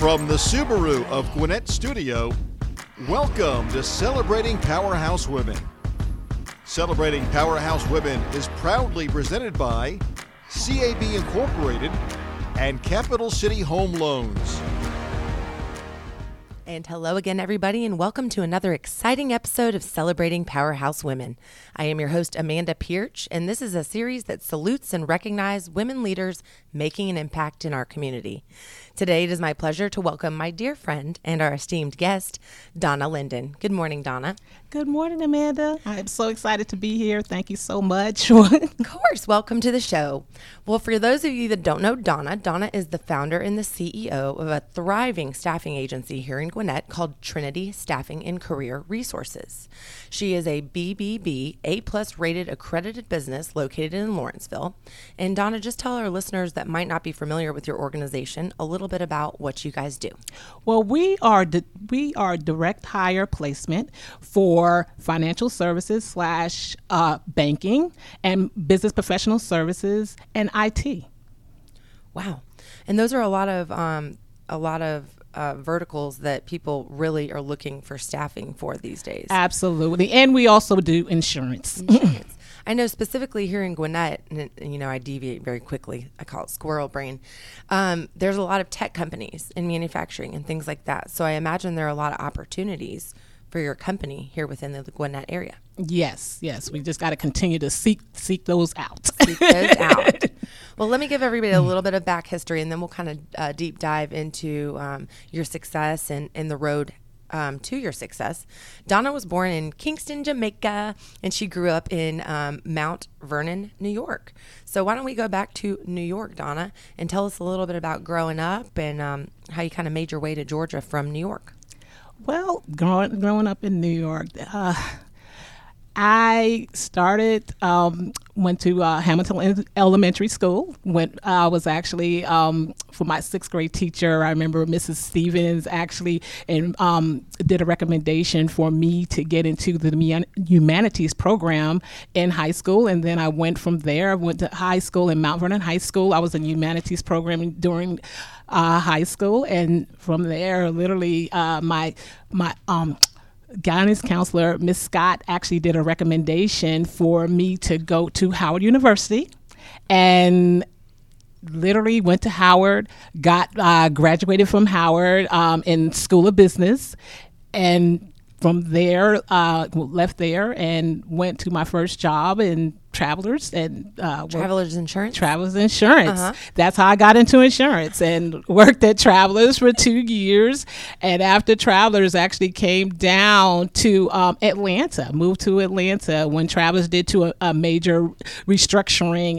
From the Subaru of Gwinnett Studio, welcome to Celebrating Powerhouse Women. Celebrating Powerhouse Women is proudly presented by CAB Incorporated and Capital City Home Loans. And hello again, everybody, and welcome to another exciting episode of Celebrating Powerhouse Women. I am your host, Amanda Pierce, and this is a series that salutes and recognizes women leaders making an impact in our community. Today, it is my pleasure to welcome my dear friend and our esteemed guest, Donna Linden. Good morning, Donna. Good morning, Amanda. I am so excited to be here. Thank you so much. Of course. Welcome to the show. Well, for those of you that don't know Donna, Donna is the founder and the CEO of a thriving staffing agency here in Gwinnett called Trinity Staffing and Career Resources. She is a BBB A+ rated accredited business located in Lawrenceville. And Donna, just tell our listeners that might not be familiar with your organization a little bit about what you guys do. Well, we are direct hire placement for financial services / banking and business professional services and IT. Wow. And those are a lot of verticals that people really are looking for staffing for these days. Absolutely. And we also do insurance. I know specifically here in Gwinnett, and you know, I deviate very quickly. I call it squirrel brain. There's a lot of tech companies in manufacturing and things like that. So I imagine there are a lot of opportunities for your company here within the Gwinnett area. Yes. We just got to continue to seek those out. Seek those out. Well, let me give everybody a little bit of back history, and then we'll kind of deep dive into your success and the road to your success. Donna was born in Kingston, Jamaica, and she grew up in Mount Vernon, New York. So why don't we go back to New York, Donna, and tell us a little bit about growing up and how you kind of made your way to Georgia from New York. Well, growing up in New York, I started, went to Hamilton Elementary School. Was actually, for my sixth grade teacher, I remember Mrs. Stevens actually did a recommendation for me to get into the humanities program in high school. And then I went from there. I went to high school in Mount Vernon High School. I was in humanities program during high school. And from there, literally, my guidance counselor, Miss Scott, actually did a recommendation for me to go to Howard University, and literally went to Howard, got graduated from Howard in School of Business, and from there left there and went to my first job in Travelers and Travelers Insurance. Uh-huh. That's how I got into insurance and worked at Travelers for 2 years. And after Travelers, actually came down to Atlanta, moved to Atlanta when Travelers did to a major restructuring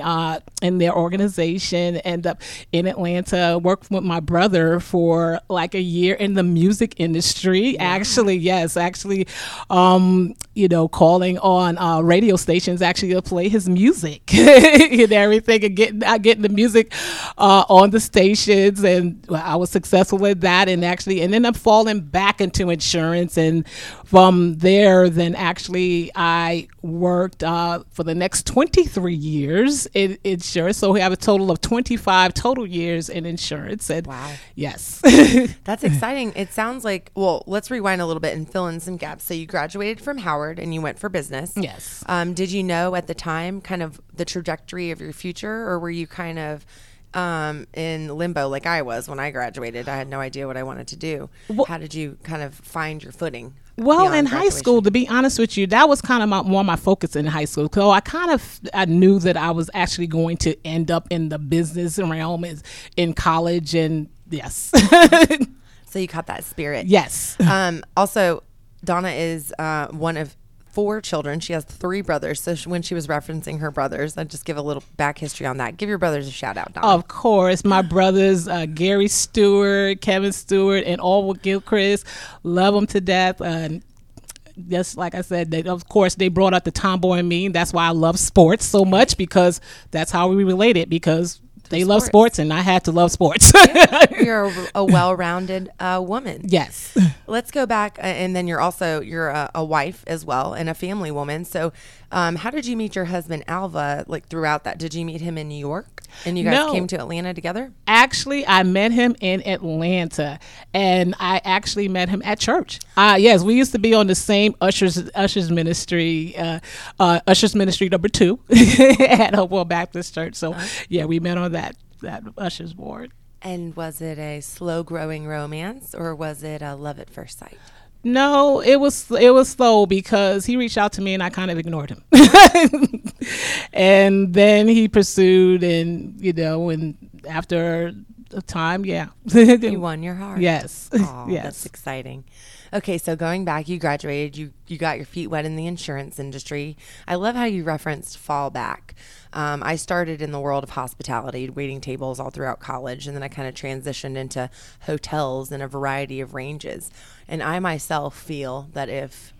in their organization. End up in Atlanta, worked with my brother for like a year in the music industry. Yeah. Calling on radio stations actually to play his music and everything, and getting the music on the stations, and I was successful at that, and then I'm falling back into insurance, and from there then actually I worked for the next 23 years in insurance, so we have a total of 25 total years in insurance. And wow, yes. That's exciting. It sounds like, well, let's rewind a little bit and fill in some gaps. So you graduated from Howard and you went for business. Yes. Did you know at the time kind of the trajectory of your future, or were you kind of in limbo like I was when I graduated? I had no idea what I wanted to do. Well, how did you kind of find your footing? Well, in high school, to be honest with you, that was kind of more my focus in high school. So I knew that I was actually going to end up in the business realm in college, and yes. So you caught that spirit. Yes. Also, Donna is one of four children. She has three brothers. So when she was referencing her brothers, I'd just give a little back history on that. Give your brothers a shout out, Donna. Of course. My brothers, Gary Stewart, Kevin Stewart, and Orville Gilchrist. Love them to death. Just like I said, they brought out the tomboy in me. That's why I love sports so much, because that's how we related, because They love sports, and I had to love sports. Yeah. You're a well-rounded woman. Yes. Let's go back, and then you're a wife as well and a family woman. So, how did you meet your husband Alva? Like throughout that, did you meet him in New York, and you guys came to Atlanta together? Actually, I met him in Atlanta, and I actually met him at church. Yes, we used to be on the same ushers ministry number 2 at Hopewell Baptist Church. So yeah, we met on that ushers board. And was it a slow growing romance, or was it a love at first sight? No, it was slow, because he reached out to me and I kind of ignored him. And then he pursued, and and after a time, you won your heart. Yes. Oh, yes. That's exciting. Okay, so going back, you graduated, you got your feet wet in the insurance industry. I love how you referenced fall back. I started in the world of hospitality, waiting tables all throughout college, and then I kind of transitioned into hotels in a variety of ranges. And I myself feel that if,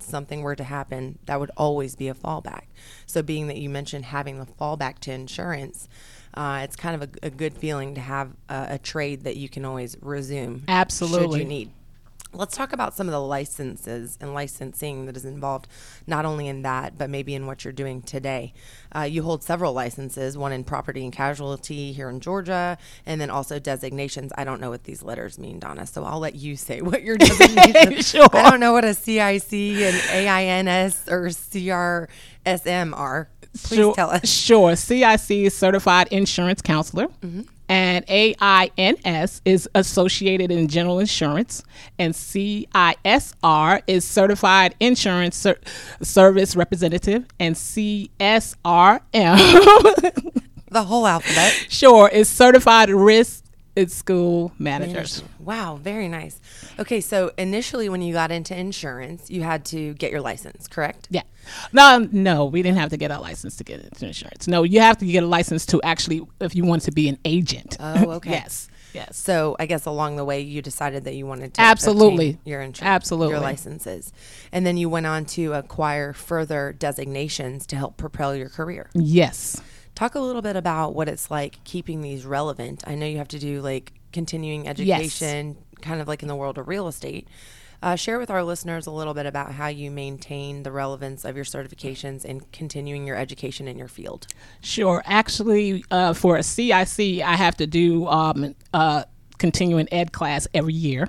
something were to happen, that would always be a fallback. So being that you mentioned having the fallback to insurance, it's kind of a good feeling to have a trade that you can always resume. Absolutely. Should you need. Let's talk about some of the licenses and licensing that is involved, not only in that, but maybe in what you're doing today. You hold several licenses, one in property and casualty here in Georgia, and then also designations. I don't know what these letters mean, Donna, so I'll let you say what your designations. Sure. I don't know what a CIC and AINS or CRSM are. Please tell us. Sure. CIC is Certified Insurance Counselor. Mm-hmm. And AINS is Associated in General Insurance, and CISR is Certified Insurance Service Representative, and CSRM, the whole alphabet. Sure, is Certified Risk and School Managers. Wow, very nice. Okay, so initially when you got into insurance, you had to get your license, correct? Yeah. No, we didn't have to get a license to get into insurance. No, you have to get a license to actually, if you want to be an agent. Oh, okay. Yes. So I guess along the way you decided that you wanted to obtain your insurance, your licenses, and then you went on to acquire further designations to help propel your career. Yes. Talk a little bit about what it's like keeping these relevant. I know you have to do like continuing education, kind of like in the world of real estate. Share with our listeners a little bit about how you maintain the relevance of your certifications and continuing your education in your field. Sure. Actually, for a CIC, I have to do continuing ed class every year.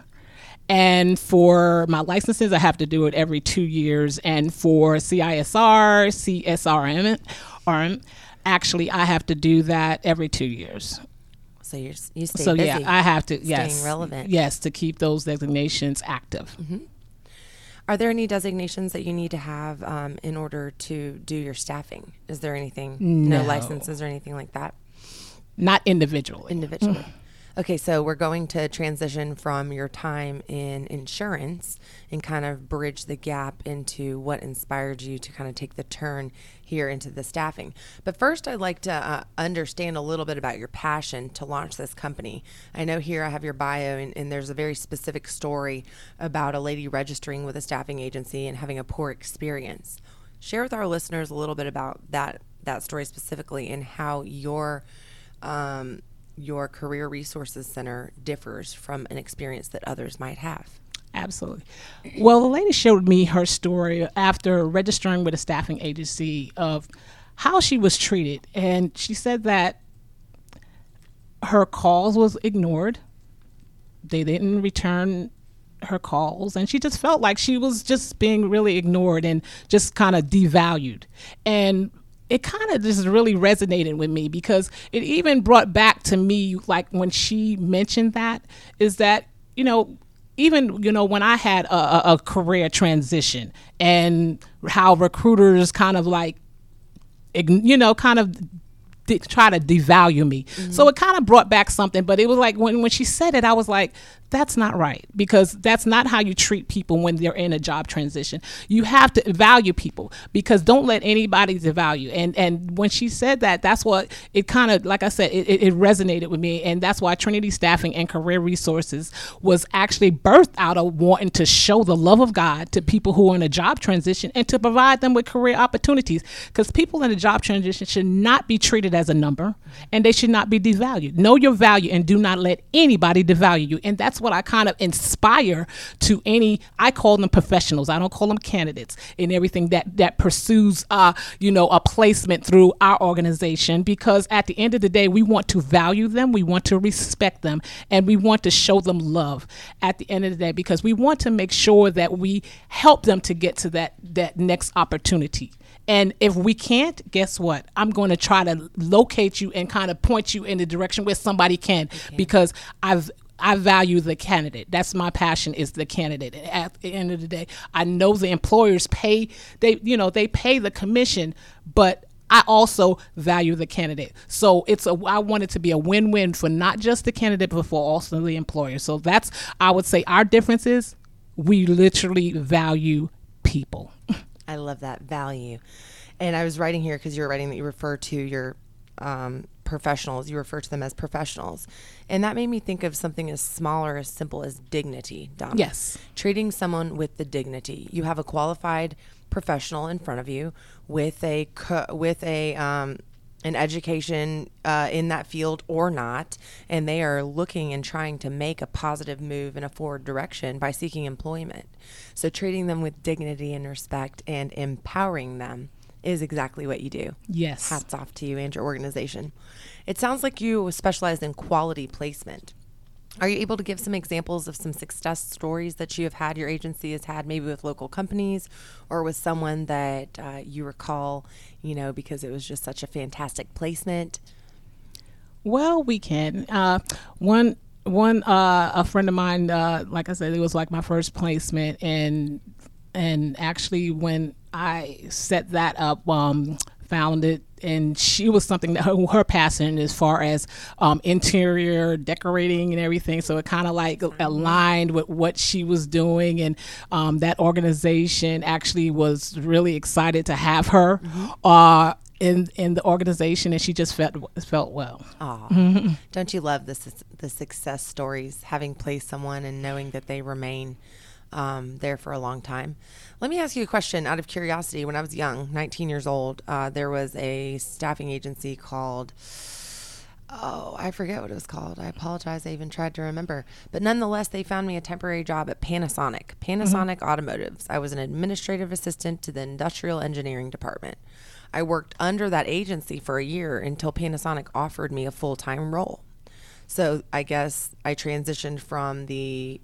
And for my licenses, I have to do it every 2 years. And for CISR, CSRM, actually, I have to do that every 2 years. So you stay busy. So yeah, I have to, staying relevant. Yes, to keep those designations active. Mm-hmm. Are there any designations that you need to have in order to do your staffing? Is there anything, no licenses or anything like that? Not individually. Okay, so we're going to transition from your time in insurance and kind of bridge the gap into what inspired you to kind of take the turn here into the staffing. But first, I'd like to understand a little bit about your passion to launch this company. I know here I have your bio, and there's a very specific story about a lady registering with a staffing agency and having a poor experience. Share with our listeners a little bit about that story specifically, and how your Career Resources Center differs from an experience that others might have. Absolutely. Well, the lady showed me her story after registering with a staffing agency of how she was treated. And she said that her calls was ignored. They didn't return her calls, and she just felt like she was just being really ignored and just kind of devalued. And it kind of just really resonated with me, because it even brought back to me, like when she mentioned that, is that, even, when I had a career transition, and how recruiters kind of like, kind of try to devalue me. Mm-hmm. So it kind of brought back something, but it was like when she said it, I was like, That's not right, because that's not how you treat people when they're in a job transition. You have to value people, because don't let anybody devalue. And when she said that, that's what it kind of, like I said, it resonated with me. And that's why Trinity Staffing and Career Resources was actually birthed out of wanting to show the love of God to people who are in a job transition and to provide them with career opportunities, because people in a job transition should not be treated as a number, and they should not be devalued. Know your value and do not let anybody devalue you. And that's what I kind of inspire to any, I call them professionals, I don't call them candidates, in everything that pursues a placement through our organization, because at the end of the day, we want to value them, we want to respect them, and we want to show them love at the end of the day, because we want to make sure that we help them to get to that next opportunity. And if we can't, guess what? I'm going to try to locate you and kind of point you in the direction where somebody can. Because I value the candidate. That's my passion, is the candidate. At the end of the day, I know the employers pay the commission, but I also value the candidate. So I want it to be a win-win for not just the candidate, but for also the employer. So that's, I would say, our difference is we literally value people. I love that, value. And I was writing here, because you were writing that you refer to your professionals, you refer to them as professionals. And that made me think of something as smaller, as simple as dignity, Donna. Yes. Treating someone with the dignity. You have a qualified professional in front of you with an education in that field or not, and they are looking and trying to make a positive move in a forward direction by seeking employment. So treating them with dignity and respect and empowering them is exactly what you do. Yes. Hats off to you and your organization. It sounds like you specialize in quality placement. Are you able to give some examples of some success stories that you have had, your agency has had, maybe with local companies or with someone that you recall, because it was just such a fantastic placement? Well, we can. A friend of mine, like I said, it was like my first placement. And actually when I set that up, found it, and she was something that her passion as far as interior decorating and everything, so it kind of like aligned with what she was doing, and that organization actually was really excited to have her in the organization, and she just felt well. Aww. Mm-hmm. Don't you love the success stories, having placed someone and knowing that they remain there for a long time? Let me ask you a question out of curiosity. When I was young, 19 years old, there was a staffing agency called, I forget what it was called. I apologize. I even tried to remember. But nonetheless, they found me a temporary job at Panasonic Automotives. I was an administrative assistant to the industrial engineering department. I worked under that agency for a year until Panasonic offered me a full-time role. So I guess I transitioned from the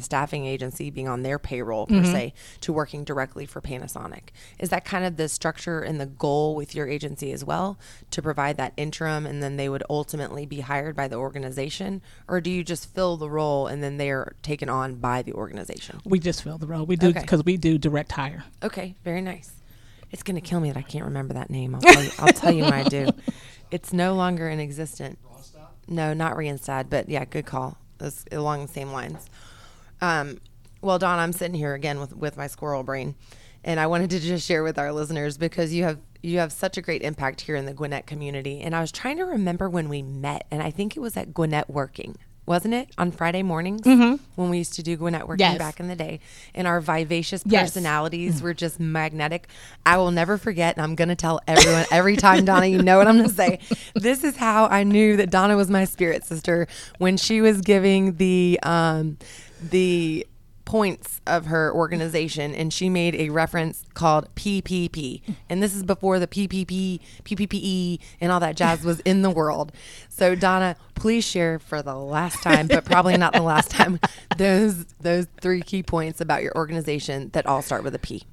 staffing agency, being on their payroll per se, to working directly for Panasonic. Is that kind of the structure and the goal with your agency as well, to provide that interim and then they would ultimately be hired by the organization? Or do you just fill the role and then they're taken on by the organization? We just fill the role. We do, because we do direct hire. Okay, very nice. It's going to kill me that I can't remember that name. I'll tell you when I do. It's no longer in existence. No, not Randstad, but yeah, good call. Along the same lines. Well, Don, I'm sitting here again with my squirrel brain, and I wanted to just share with our listeners, because you have such a great impact here in the Gwinnett community. And I was trying to remember when we met, and I think it was at Gwinnett Working, wasn't it? On Friday mornings when we used to do Gwinnett Working back in the day, and our vivacious personalities were just magnetic. I will never forget, and I'm going to tell everyone every time, Donna, you know what I'm going to say. This is how I knew that Donna was my spirit sister, when she was giving the points of her organization, and she made a reference called PPP, and this is before the PPP, PPPE, and all that jazz was in the world. So Donna, please share for the last time, but probably not the last time, those three key points about your organization that all start with a P.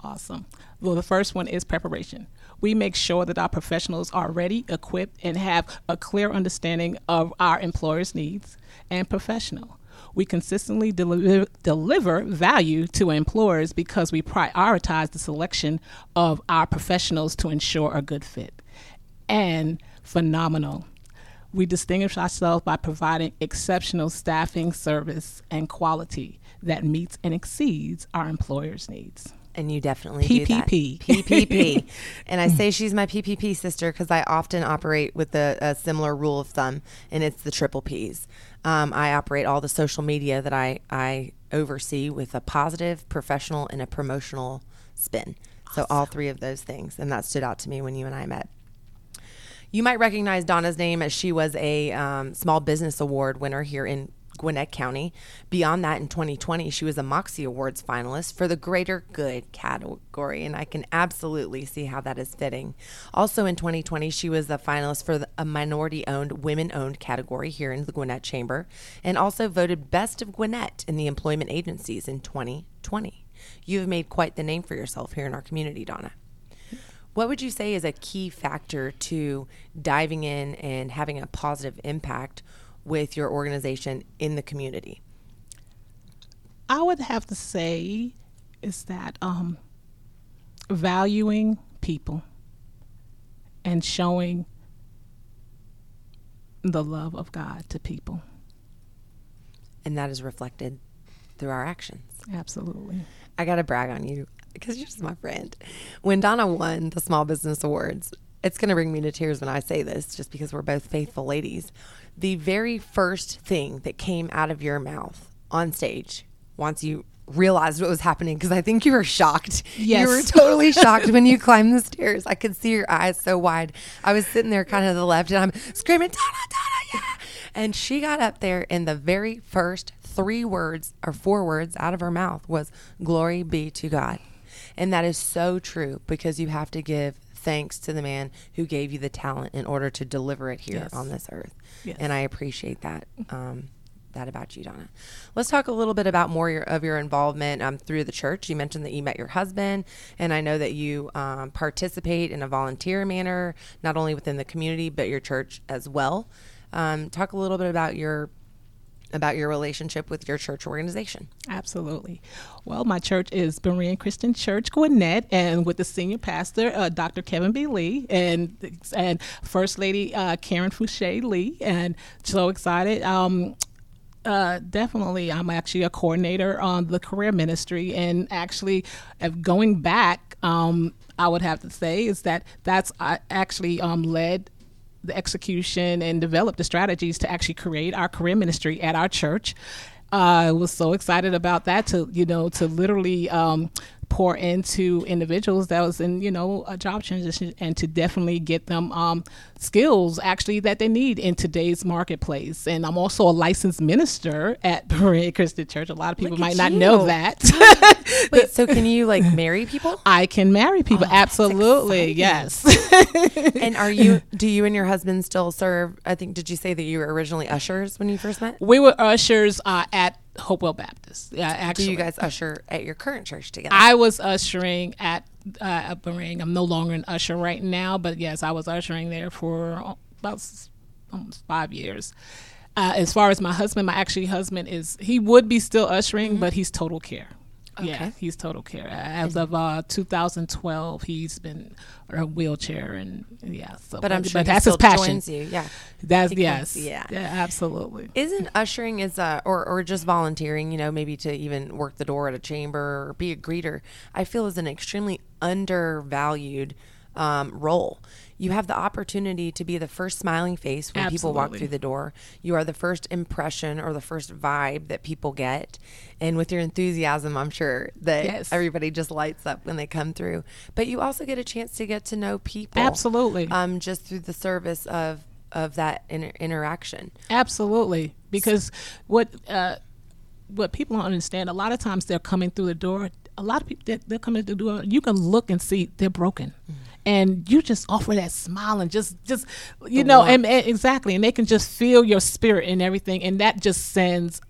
Awesome. Well, the first one is preparation. We make sure that our professionals are ready, equipped, and have a clear understanding of our employers' needs and professional. We consistently deliver value to employers because we prioritize the selection of our professionals to ensure a good fit. And phenomenal. We distinguish ourselves by providing exceptional staffing, service, and quality that meets and exceeds our employer's needs. And you definitely do that. PPP. And I say she's my PPP sister because I often operate with a similar rule of thumb, and it's the triple Ps. I operate all the social media that I oversee with a positive, professional, and a promotional spin. Awesome. So all three of those things. And that stood out to me when you and I met. You might recognize Donna's name as she was a Small Business Award winner here in Gwinnett County. Beyond that, in 2020, she was a Moxie Awards finalist for the Greater Good category, and I can absolutely see how that is fitting. Also in 2020, she was the finalist for a minority-owned, women-owned category here in the Gwinnett Chamber, and also voted Best of Gwinnett in the Employment Agencies in 2020. You have made quite the name for yourself here in our community, Donna. What would you say is a key factor to diving in and having a positive impact with your organization in the community? I would have to say is that valuing people and showing the love of God to people. And that is reflected through our actions. Absolutely. I got to brag on you because you're just my friend. When Donna won the Small Business Awards, it's going to bring me to tears when I say this, just because we're both faithful ladies. The very first thing that came out of your mouth on stage, once you realized what was happening, because I think you were shocked. Yes. You were totally shocked when you climbed the stairs. I could see your eyes so wide. I was sitting there kind of to the left, and I'm screaming, Donna, yeah. And she got up there, and the very first 3 words or 4 words out of her mouth was, glory be to God. And that is so true, because you have to give thanks to the man who gave you the talent in order to deliver it here. Yes. On this earth. Yes. And I appreciate that that about you, Donna. Let's talk a little bit about more of your involvement through the church. You mentioned that you met your husband, and I know that you participate in a volunteer manner, not only within the community but your church as well. Talk a little bit about your relationship with your church organization. Absolutely. Well, my church is Berean Christian Church Gwinnett, and with the senior pastor, Dr. Kevin B. Lee, and First Lady Karen Fouché Lee, and so excited. Definitely, I'm actually a coordinator on the career ministry, and actually, going back, I would have to say is that's actually led the execution and develop the strategies to actually create our career ministry at our church. I was so excited about that to literally pour into individuals that was in, a job transition, and to definitely get them skills actually that they need in today's marketplace. And I'm also a licensed minister at Berean Christian Church. A lot of people might not know that. Wait, so can you marry people? I can marry people. Oh, absolutely. Yes. And do you and your husband still serve? I think, did you say that you were originally ushers when you first met? We were ushers at Hopewell Baptist. Yeah, actually. Do you guys usher at your current church together? I was ushering at Berean. I'm no longer an usher right now, but yes, I was ushering there for about almost 5 years. As far as my husband, he would be still ushering, mm-hmm. but he's total care. Okay. Yeah, he's total care. As of 2012, he's been in a wheelchair, and yeah. So, but I'm sure that's his passion. Joins you. Yeah, that's yes. Yeah, absolutely. Isn't ushering or just volunteering? Maybe to even work the door at a chamber or be a greeter, I feel is an extremely undervalued role. You have the opportunity to be the first smiling face when Absolutely. People walk through the door. You are the first impression or the first vibe that people get. And with your enthusiasm, I'm sure that yes. everybody just lights up when they come through. But you also get a chance to get to know people. Absolutely. Just through the service of that interaction. Absolutely. Because what people don't understand, a lot of times they're coming through the door. A lot of people, they're coming through the door. You can look and see they're broken. Mm-hmm. And you just offer that smile and just and exactly. And they can just feel your spirit and everything. And that just sends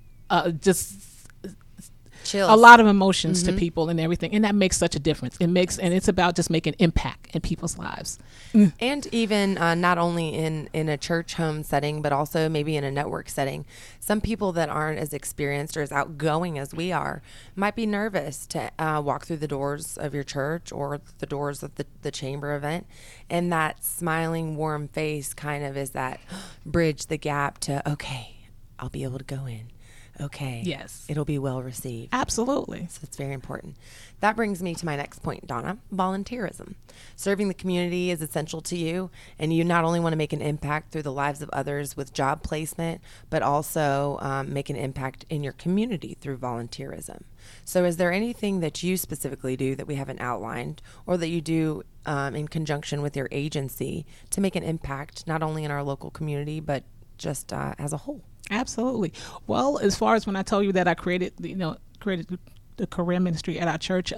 Chills. A lot of emotions to people and everything. And that makes such a difference. It makes, and it's about just making impact in people's lives. And even not only in a church home setting, but also maybe in a network setting. Some people that aren't as experienced or as outgoing as we are might be nervous to walk through the doors of your church or the doors of the chamber event. And that smiling, warm face kind of is that bridge the gap to, okay, I'll be able to go in. Okay. Yes. It'll be well received. Absolutely. So it's very important. That brings me to my next point, Donna. Volunteerism. Serving the community is essential to you, and you not only want to make an impact through the lives of others with job placement, but also make an impact in your community through volunteerism. So is there anything that you specifically do that we haven't outlined, or that you do in conjunction with your agency to make an impact not only in our local community, but just as a whole? Absolutely. Well, as far as when I told you that I created the career ministry at our church,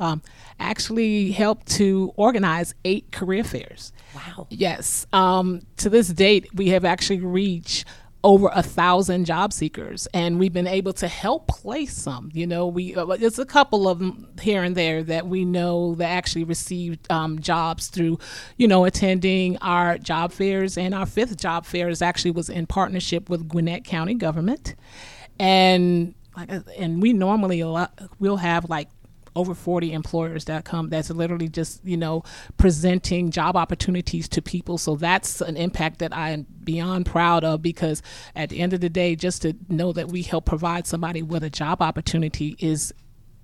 actually helped to organize 8 career fairs. Wow. Yes. To this date, we have actually reached over 1,000 job seekers, and we've been able to help place some. You know, there's a couple of them here and there that we know that actually received jobs through, you know, attending our job fairs. And our 5th job fair is actually was in partnership with Gwinnett County government, and we normally we'll have like over 40 employers that come, that's literally just, you know, presenting job opportunities to people. So that's an impact that I am beyond proud of, because at the end of the day, just to know that we help provide somebody with a job opportunity is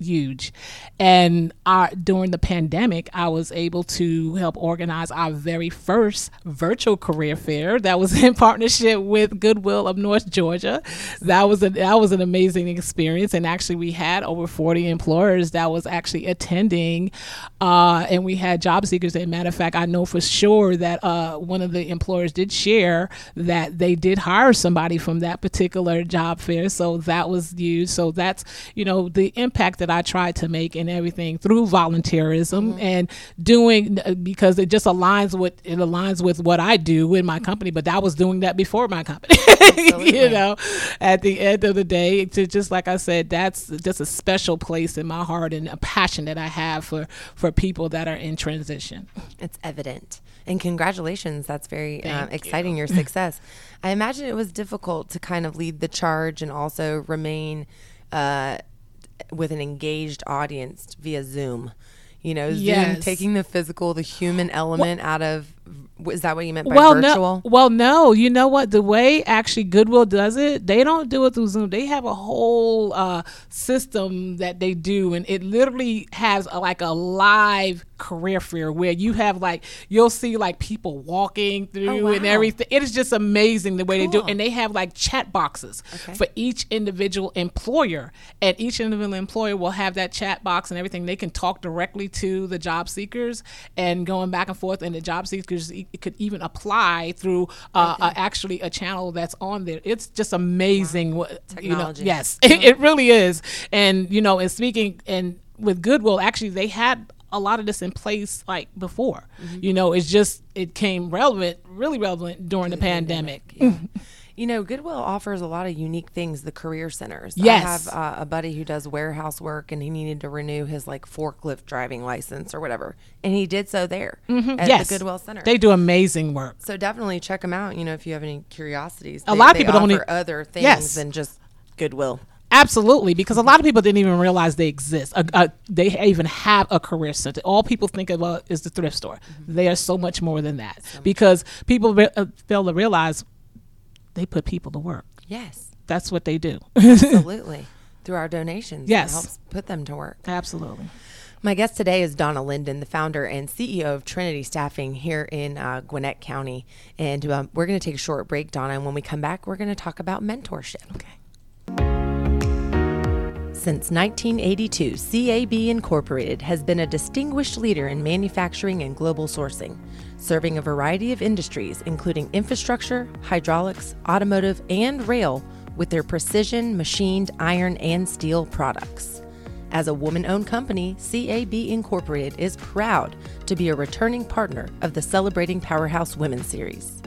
huge. And during the pandemic, I was able to help organize our very first virtual career fair that was in partnership with Goodwill of North Georgia. That was an amazing experience, and actually we had over 40 employers that was actually attending, and we had job seekers. As a matter of fact, I know for sure that one of the employers did share that they did hire somebody from that particular job fair, so that was huge. So that's, you know, the impact that I tried to make and everything through volunteerism and doing, because it just aligns with what I do in my company, but I was doing that before my company. You know, at the end of the day, to just, like I said, that's just a special place in my heart and a passion that I have for people that are in transition. It's evident. And congratulations. That's very exciting, your success. I imagine it was difficult to kind of lead the charge and also remain with an engaged audience via Zoom. You know, Zoom, taking the physical, the human element out of, is that what you meant by virtual? No, you know what? The way actually Goodwill does it, they don't do it through Zoom. They have a whole system that they do, and it literally has a live career fair where you have you'll see people walking through and everything. It is just amazing the way they do it. And they have chat boxes for each individual employer, and each individual employer will have that chat box and everything. They can talk directly to the job seekers and going back and forth, and the job seekers could even apply through actually a channel that's on there. It's just amazing what technology. You know, yes, it really is. And you know, and speaking and with Goodwill, actually they had a lot of this in place before. You know, it's just it came really relevant during the pandemic. You know, Goodwill offers a lot of unique things, the career centers. Yes. I have a buddy who does warehouse work, and he needed to renew his forklift driving license or whatever. And he did so there at the Goodwill Center. They do amazing work. So definitely check them out, you know, if you have any curiosities. A lot of people don't offer other things than just Goodwill. Absolutely, because a lot of people didn't even realize they exist. They even have a career center. All people think about is the thrift store. They are so much more than that, because people fail to realize they put people to work. Yes. That's what they do. Absolutely. Through our donations. Yes. It helps put them to work. Absolutely. My guest today is Donna Linden, the founder and CEO of Trinity Staffing here in Gwinnett County. And we're going to take a short break, Donna. And when we come back, we're going to talk about mentorship. Okay. Since 1982, CAB Incorporated has been a distinguished leader in manufacturing and global sourcing, serving a variety of industries, including infrastructure, hydraulics, automotive, and rail, with their precision machined iron and steel products. As a woman-owned company, CAB Incorporated is proud to be a returning partner of the Celebrating Powerhouse Women Series.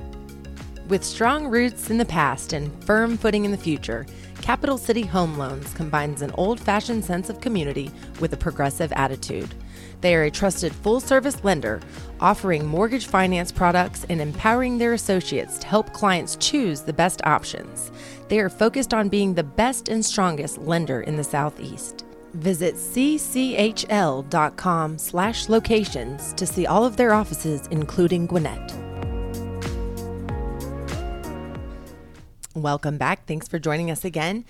With strong roots in the past and firm footing in the future, Capital City Home Loans combines an old-fashioned sense of community with a progressive attitude. They are a trusted full-service lender, offering mortgage finance products and empowering their associates to help clients choose the best options. They are focused on being the best and strongest lender in the Southeast. Visit cchl.com/locations to see all of their offices, including Gwinnett. Welcome back. Thanks for joining us again.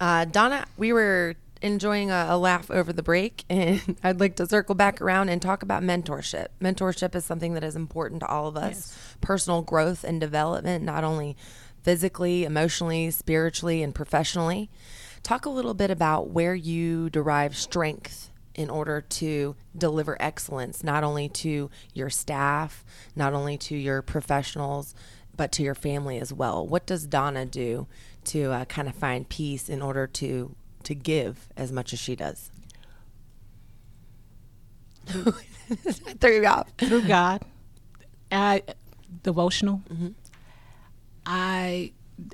Donna, we were enjoying a laugh over the break, and I'd like to circle back around and talk about mentorship. Mentorship is something that is important to all of us. Yes. Personal growth and development, not only physically, emotionally, spiritually, and professionally. Talk a little bit about where you derive strength in order to deliver excellence, not only to your staff, not only to your professionals, but to your family as well. What does Donna do to kind of find peace in order to give as much as she does? Through God. Through God. Devotional. Mm-hmm.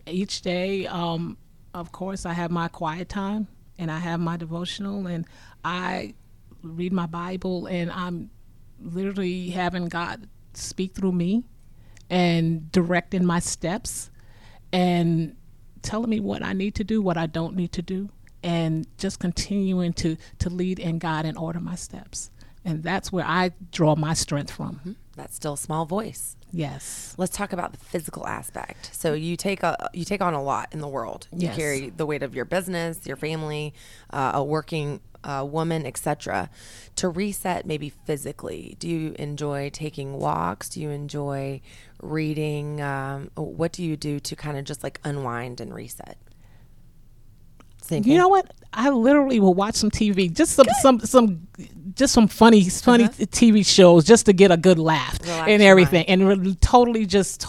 Each day, of course, I have my quiet time and I have my devotional and I read my Bible, and I'm literally having God speak through me and directing my steps and telling me what I need to do, what I don't need to do, and just continuing to lead and guide and order my steps. And that's where I draw my strength from. Mm-hmm. That still small voice. Yes. Let's talk about the physical aspect. So you take on a lot in the world. Yes. You carry the weight of your business, your family, a working woman, etc. To reset, maybe physically, do you enjoy taking walks? Do you enjoy reading? What do you do to kind of just like unwind and reset? Thinking. You know what? I literally will watch some TV, just some funny uh-huh. TV shows, just to get a good laugh. Relax and everything, and totally just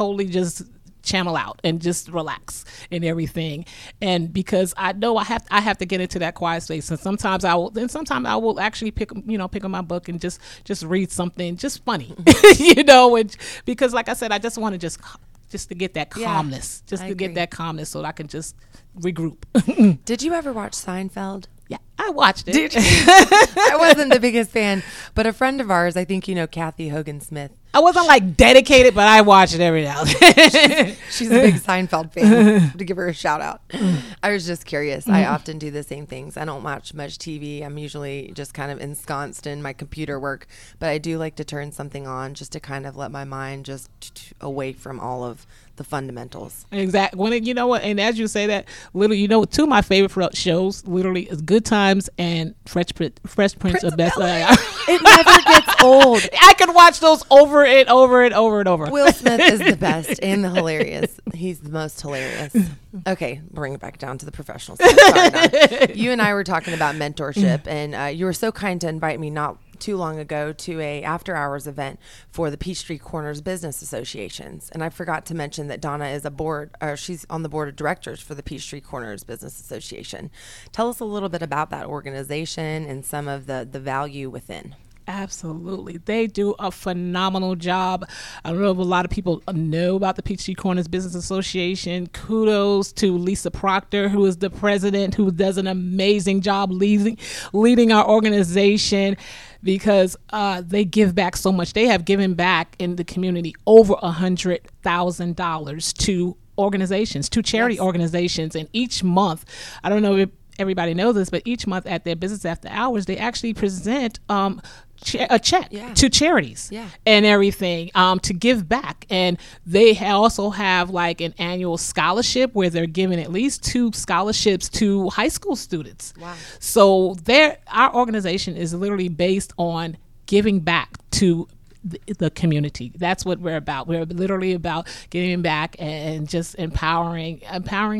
channel out and just relax and everything. And because I know I have to get into that quiet space, and sometimes I will actually pick up my book and just read something just funny, mm-hmm. And because like I said, I just want to just to get that calmness, get that calmness so that I can just regroup. Did you ever watch Seinfeld? Yeah, I watched it. Dude, I wasn't the biggest fan, but a friend of ours, I think you know Kathy Hogan-Smith. I wasn't like dedicated, but I watched it every now and then. She's a big Seinfeld fan, to give her a shout out. I was just curious. I often do the same things. I don't watch much TV. I'm usually just kind of ensconced in my computer work, but I do like to turn something on just to kind of let my mind just away from all of the fundamentals. Exactly. When you know what, and as you say that, literally, two of my favorite shows, literally, is Good Times and Fresh Prince of Bel-Air. It never gets old. I could watch those over and over and over and over. Will Smith is the best and the hilarious. He's the most hilarious. Okay, bring it back down to the professional side. Sorry, you and I were talking about mentorship, and you were so kind to invite me not too long ago to a after hours event for the Peachtree Corners Business Associations. And I forgot to mention that Donna is she's on the board of directors for the Peachtree Corners Business Association. Tell us a little bit about that organization and some of the value within. Absolutely. They do a phenomenal job. I don't know if a lot of people know about the Peachtree Corners Business Association. Kudos to Lisa Proctor, who is the president, who does an amazing job leading our organization, because they give back so much. They have given back in the community over $100,000 to organizations, to charity yes. organizations. And each month, I don't know if everybody knows this, but each month at their business after hours, they actually present a check yeah. to charities yeah. and everything to give back. And they also have like an annual scholarship where they're giving at least 2 scholarships to high school students. Wow. So our organization is literally based on giving back to the community. That's what we're about. We're literally about giving back and just empowering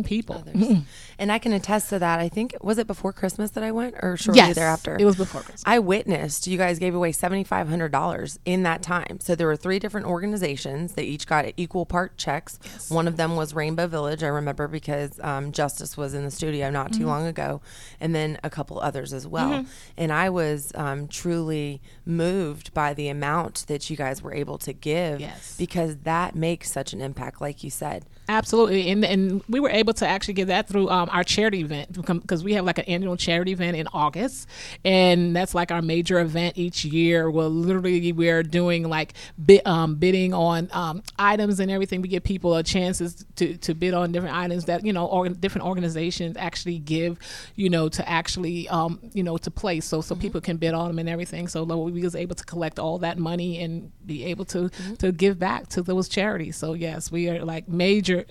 people. Mm-hmm. And I can attest to that. I think, was it before Christmas that I went, or shortly yes, thereafter? It was before Christmas. I witnessed you guys gave away $7,500 in that time. So there were 3 different organizations. They each got equal part checks. Yes. One of them was Rainbow Village. I remember because Justice was in the studio not too mm-hmm. long ago, and then a couple others as well. Mm-hmm. And I was truly moved by the amount that you guys were able to give, yes, because that makes such an impact, like you said. Absolutely. And we were able to actually give that through our charity event, because we have like an annual charity event in August, and that's like our major event each year. Well, literally we're doing like bidding on items and everything. We give people a chances to bid on different items that, you know, different organizations actually give, you know, to actually, you know, to place. So mm-hmm. people can bid on them and everything. So we was able to collect all that money and be able to, mm-hmm. to give back to those charities. So yes, we are like majorly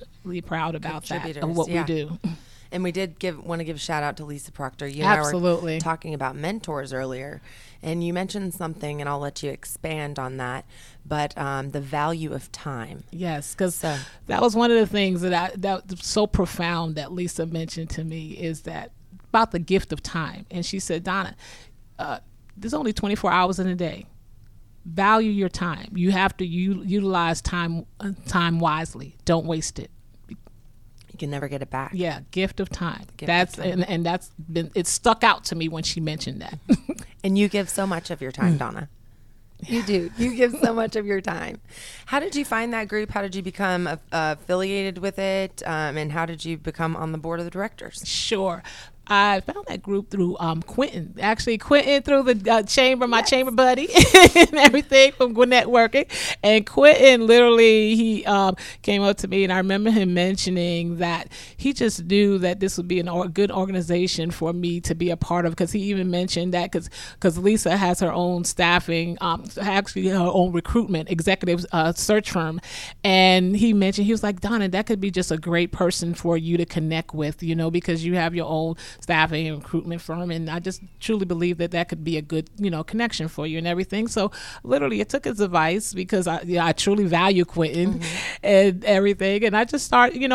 proud about that and what yeah. we do. And we did want to give a shout out to Lisa Proctor. You Absolutely. And I were talking about mentors earlier, and you mentioned something, and I'll let you expand on that, but the value of time. Yes, because that was one of the things that was so profound that Lisa mentioned to me, is that about the gift of time. And she said, Donna, there's only 24 hours in a day. Value your time. You have to utilize time wisely. Don't waste it. Can never get it back. Yeah, gift of time. And that's been, it stuck out to me when she mentioned that. And you give so much of your time, Donna. Yeah. You do. You give so much of your time. How did you find that group? How did you become affiliated with it? And how did you become on the board of the directors? Sure. I found that group through Quentin. Actually, Quentin through the chamber, my yes. chamber buddy, and everything from Gwinnett Working. And Quentin, literally, he came up to me, and I remember him mentioning that he just knew that this would be a good organization for me to be a part of, because he even mentioned that because Lisa has her own staffing, actually her own recruitment executive search firm. And he mentioned, he was like, Donna, that could be just a great person for you to connect with, you know, because you have your own staffing and recruitment firm, and I just truly believe that could be a good, you know, connection for you and everything. So literally, I took his advice because I truly value Quentin mm-hmm. and everything, and I just started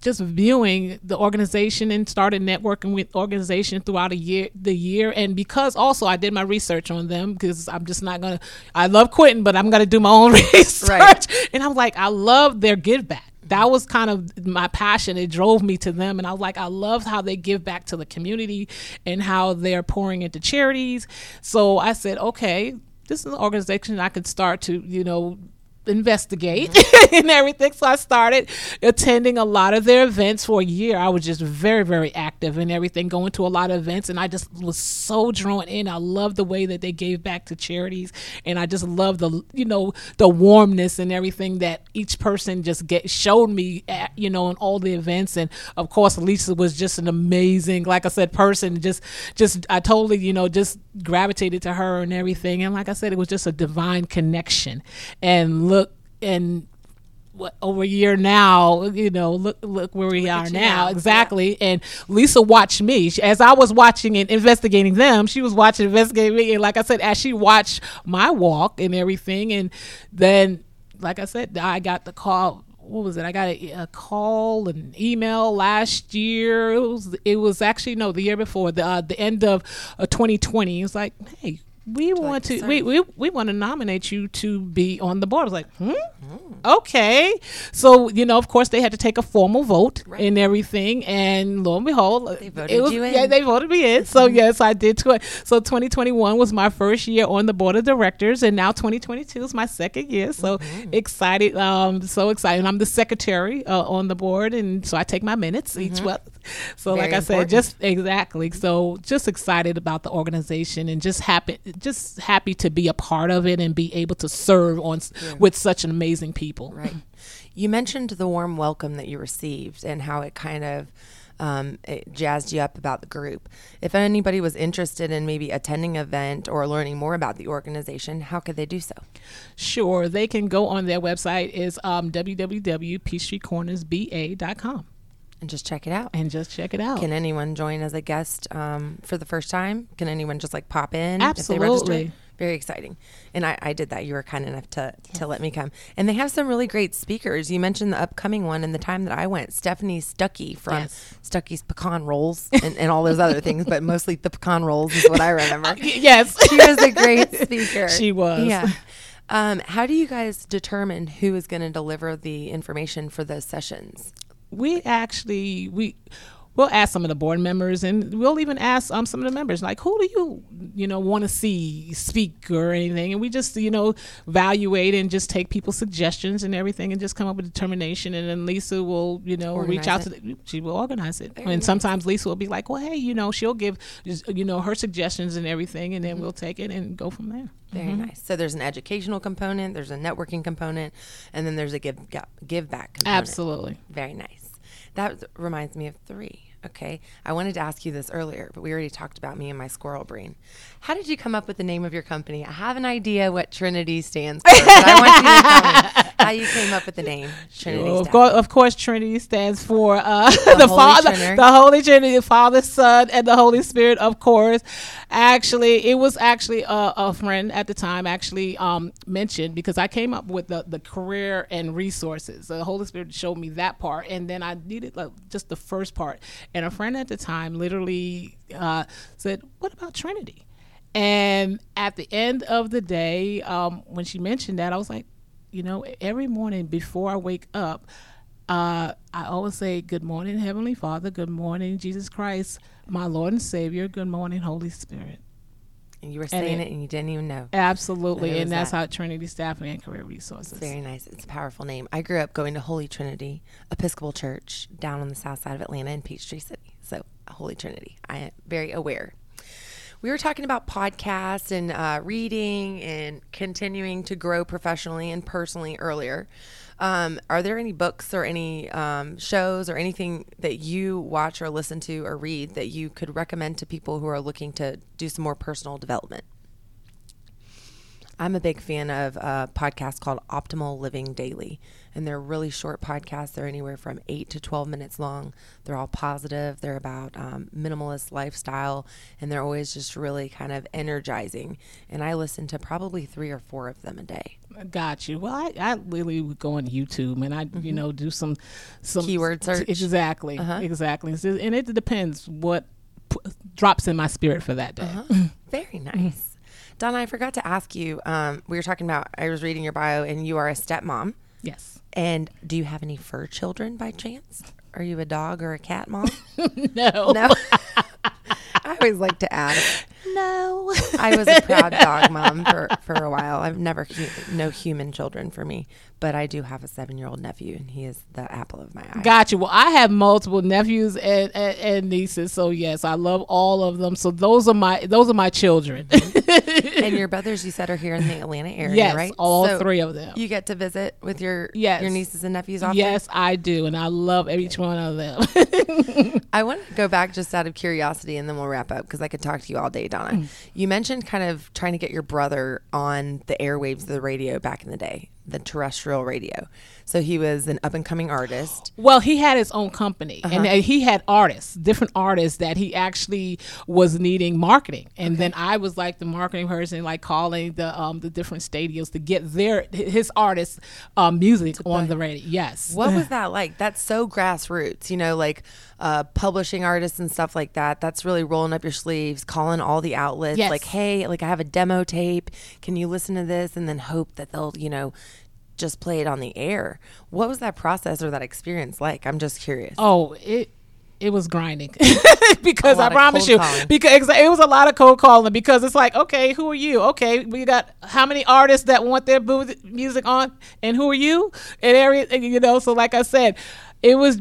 just viewing the organization and started networking with organization throughout the year, and because also I did my research on them, because I'm just not gonna, I love Quentin, but I'm gonna do my own research, right. And I'm like, I love their give back. That was kind of my passion. It drove me to them. And I was like, I love how they give back to the community and how they're pouring into charities. So I said, okay, this is an organization I could start to, you know, investigate mm-hmm. and everything. So I started attending a lot of their events for a year. I was just very, very active and everything, going to a lot of events, and I just was so drawn in. I loved the way that they gave back to charities, and I just loved the, you know, the warmness and everything that each person just showed me at, you know, in all the events. And of course, Lisa was just an amazing, like I said, person. Just I totally, you know, just gravitated to her and everything. And like I said, it was just a divine connection. And over a year now, you know, look where we are now. Exactly. Yeah. And Lisa watched me. As I was watching and investigating them, she was watching and investigating me. And like I said, as she watched my walk and everything, and then, like I said, I got the call. What was it? I got a call and email last year. It was actually, no, the year before, the end of 2020. It was like, hey, we want to nominate you to be on the board. I was like, okay. So, you know, of course they had to take a formal vote right. and everything. And lo and behold, they voted me in. So yes, I did. So 2021 was my first year on the board of directors, and now 2022 is my second year. So mm-hmm. excited. So excited. I'm the secretary on the board. And so I take my minutes mm-hmm. each month. So very like I important. Said, just exactly. So just excited about the organization, and just happy to be a part of it and be able to serve on yeah. with such an amazing people. Right. You mentioned the warm welcome that you received and how it kind of it jazzed you up about the group. If anybody was interested in maybe attending an event or learning more about the organization, how could they do so? Sure. They can go on their website, is www.peachtreecornersba.com. And just check it out. Can anyone join as a guest for the first time? Can anyone just like pop in? Absolutely. If they register? Very exciting. And I did that. You were kind enough to let me come. And they have some really great speakers. You mentioned the upcoming one, and the time that I went, Stephanie Stuckey from yes. Stuckey's Pecan Rolls and all those other things, but mostly the pecan rolls is what I remember. Yes. She was a great speaker. She was. Yeah. How do you guys determine who is going to deliver the information for those sessions? We actually, we we'll ask some of the board members, and we'll even ask some of the members, like, who do you want to see speak or anything? And we just, evaluate and just take people's suggestions and everything and just come up with a determination. And then Lisa will, reach out to she will organize it. And sometimes Lisa will be like, well, hey, she'll give, her suggestions and everything. And then we'll take it and go from there. Very nice. So there's an educational component, there's a networking component, and then there's a give back component. Absolutely. Very nice. That reminds me of three. Okay. I wanted to ask you this earlier, but we already talked about me and my squirrel brain. How did you come up with the name of your company? I have an idea what Trinity stands for, but I want you to tell me how you came up with the name Trinity. Sure, of course, Trinity stands for the Father, the Holy Trinity, the Father, Son, and the Holy Spirit, of course. Actually, it was actually a friend at the time actually mentioned, because I came up with the career and resources. The Holy Spirit showed me that part, and then I needed just the first part. And a friend at the time literally said, what about Trinity? And at the end of the day, when she mentioned that, I was like, every morning before I wake up, I always say, good morning, Heavenly Father. Good morning, Jesus Christ, my Lord and Savior. Good morning, Holy Spirit. And you were saying it and you didn't even know. Absolutely. And that's how Trinity Staffing and Career Resources. Very nice. It's a powerful name. I grew up going to Holy Trinity Episcopal Church down on the south side of Atlanta in Peachtree City. So Holy Trinity. I am very aware. We were talking about podcasts and reading and continuing to grow professionally and personally earlier. Are there any books or any shows or anything that you watch or listen to or read that you could recommend to people who are looking to do some more personal development? I'm a big fan of a podcast called Optimal Living Daily, and they're really short podcasts. They're anywhere from 8 to 12 minutes long. They're all positive. They're about minimalist lifestyle, and they're always just really kind of energizing. And I listen to probably 3 or 4 of them a day. Got you. Well, I literally would go on YouTube and I, do some keyword search. Exactly. Uh-huh. Exactly. And it depends what drops in my spirit for that day. Uh-huh. Very nice. Donna, I forgot to ask you, we were talking about, I was reading your bio and you are a stepmom. Yes. And do you have any fur children by chance? Are you a dog or a cat mom? No. I always like to add it. No. I was a proud dog mom for a while. I've never, no human children for me, but I do have a 7-year-old nephew and he is the apple of my eye. Gotcha. Well, I have multiple nephews and nieces. So yes, I love all of them. So those are my children. Mm-hmm. And your brothers, you said, are here in the Atlanta area, yes, right? Yes, all so 3 of them. You get to visit with your nieces and nephews often? Yes, I do. And I love each one of them. I want to go back just out of curiosity and then we'll wrap up because I could talk to you all day, Donna. Mm. You mentioned kind of trying to get your brother on the airwaves of the radio back in the day, the terrestrial radio. So he was an up-and-coming artist. Well, he had his own company, uh-huh. and he had artists, different artists that he actually was needing marketing. And then I was like the marketing person, like calling the different stadiums to get his artists' music on the radio. Yes. What was that like? That's so grassroots, like publishing artists and stuff like that. That's really rolling up your sleeves, calling all the outlets, yes. Like, hey, like I have a demo tape. Can you listen to this? And then hope that they'll, just play it on the air. What was that process or that experience like? I'm just curious. Oh, it was grinding because I promise you, because it was a lot of cold calling because it's like, okay, who are you? Okay, we got how many artists that want their music on, and who are you? And everything, So like I said, it was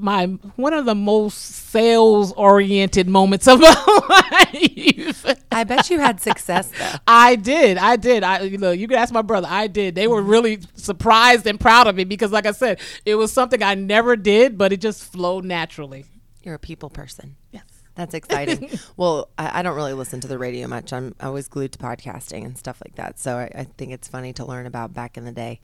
my one of the most sales-oriented moments of my life. I bet you had success, though. I did. You could ask my brother. I did. They were really surprised and proud of me because, like I said, it was something I never did, but it just flowed naturally. You're a people person. Yes. That's exciting. Well, I don't really listen to the radio much. I'm always glued to podcasting and stuff like that, so I think it's funny to learn about back in the day.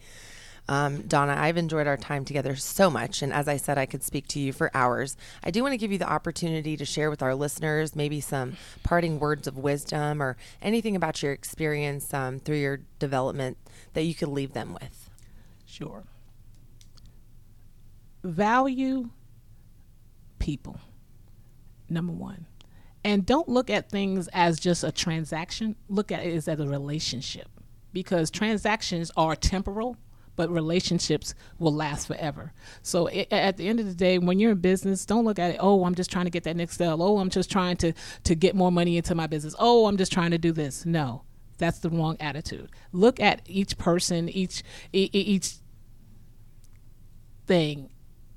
Donna, I've enjoyed our time together so much. And as I said, I could speak to you for hours. I do want to give you the opportunity to share with our listeners maybe some parting words of wisdom or anything about your experience through your development that you could leave them with. Sure. Value people, number one. And don't look at things as just a transaction. Look at it as a relationship because transactions are temporal. but relationships will last forever. So at the end of the day, when you're in business, don't look at it, oh, I'm just trying to get that next sale. Oh, I'm just trying to get more money into my business. Oh, I'm just trying to do this. No, that's the wrong attitude. Look at each person, each thing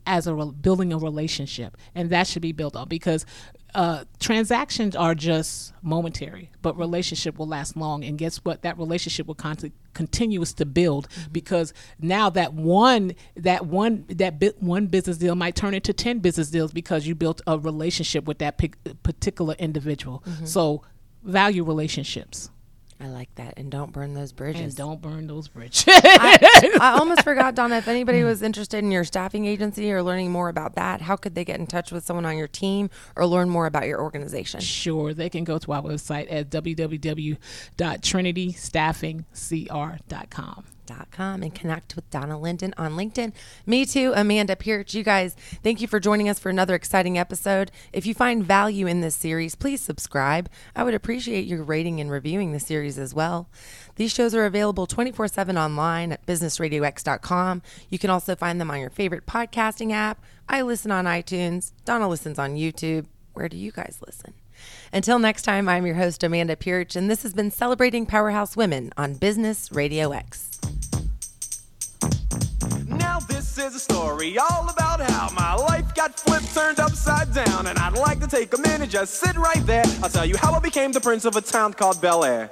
as building a relationship, and that should be built on, because transactions are just momentary, but relationship will last long. And guess what? That relationship will continues to build, because now that one business deal might turn into 10 business deals because you built a relationship with that particular individual. Mm-hmm. So value relationships. I like that. And don't burn those bridges. I almost forgot, Donna, if anybody was interested in your staffing agency or learning more about that, how could they get in touch with someone on your team or learn more about your organization? Sure. They can go to our website at www.trinitystaffingcr.com. And connect with Donna Linden on LinkedIn. Me too, Amanda Pierce. You guys, thank you for joining us for another exciting episode. If you find value in this series, please subscribe. I would appreciate your rating and reviewing the series as well. These shows are available 24/7 online at businessradiox.com. You can also find them on your favorite podcasting app. I listen on iTunes. Donna listens on YouTube. Where do you guys listen? Until next time, I'm your host, Amanda Pierce, and this has been Celebrating Powerhouse Women on Business Radio X. Now this is a story all about how my life got flipped, turned upside down, and I'd like to take a minute, just sit right there. I'll tell you how I became the prince of a town called Bel Air.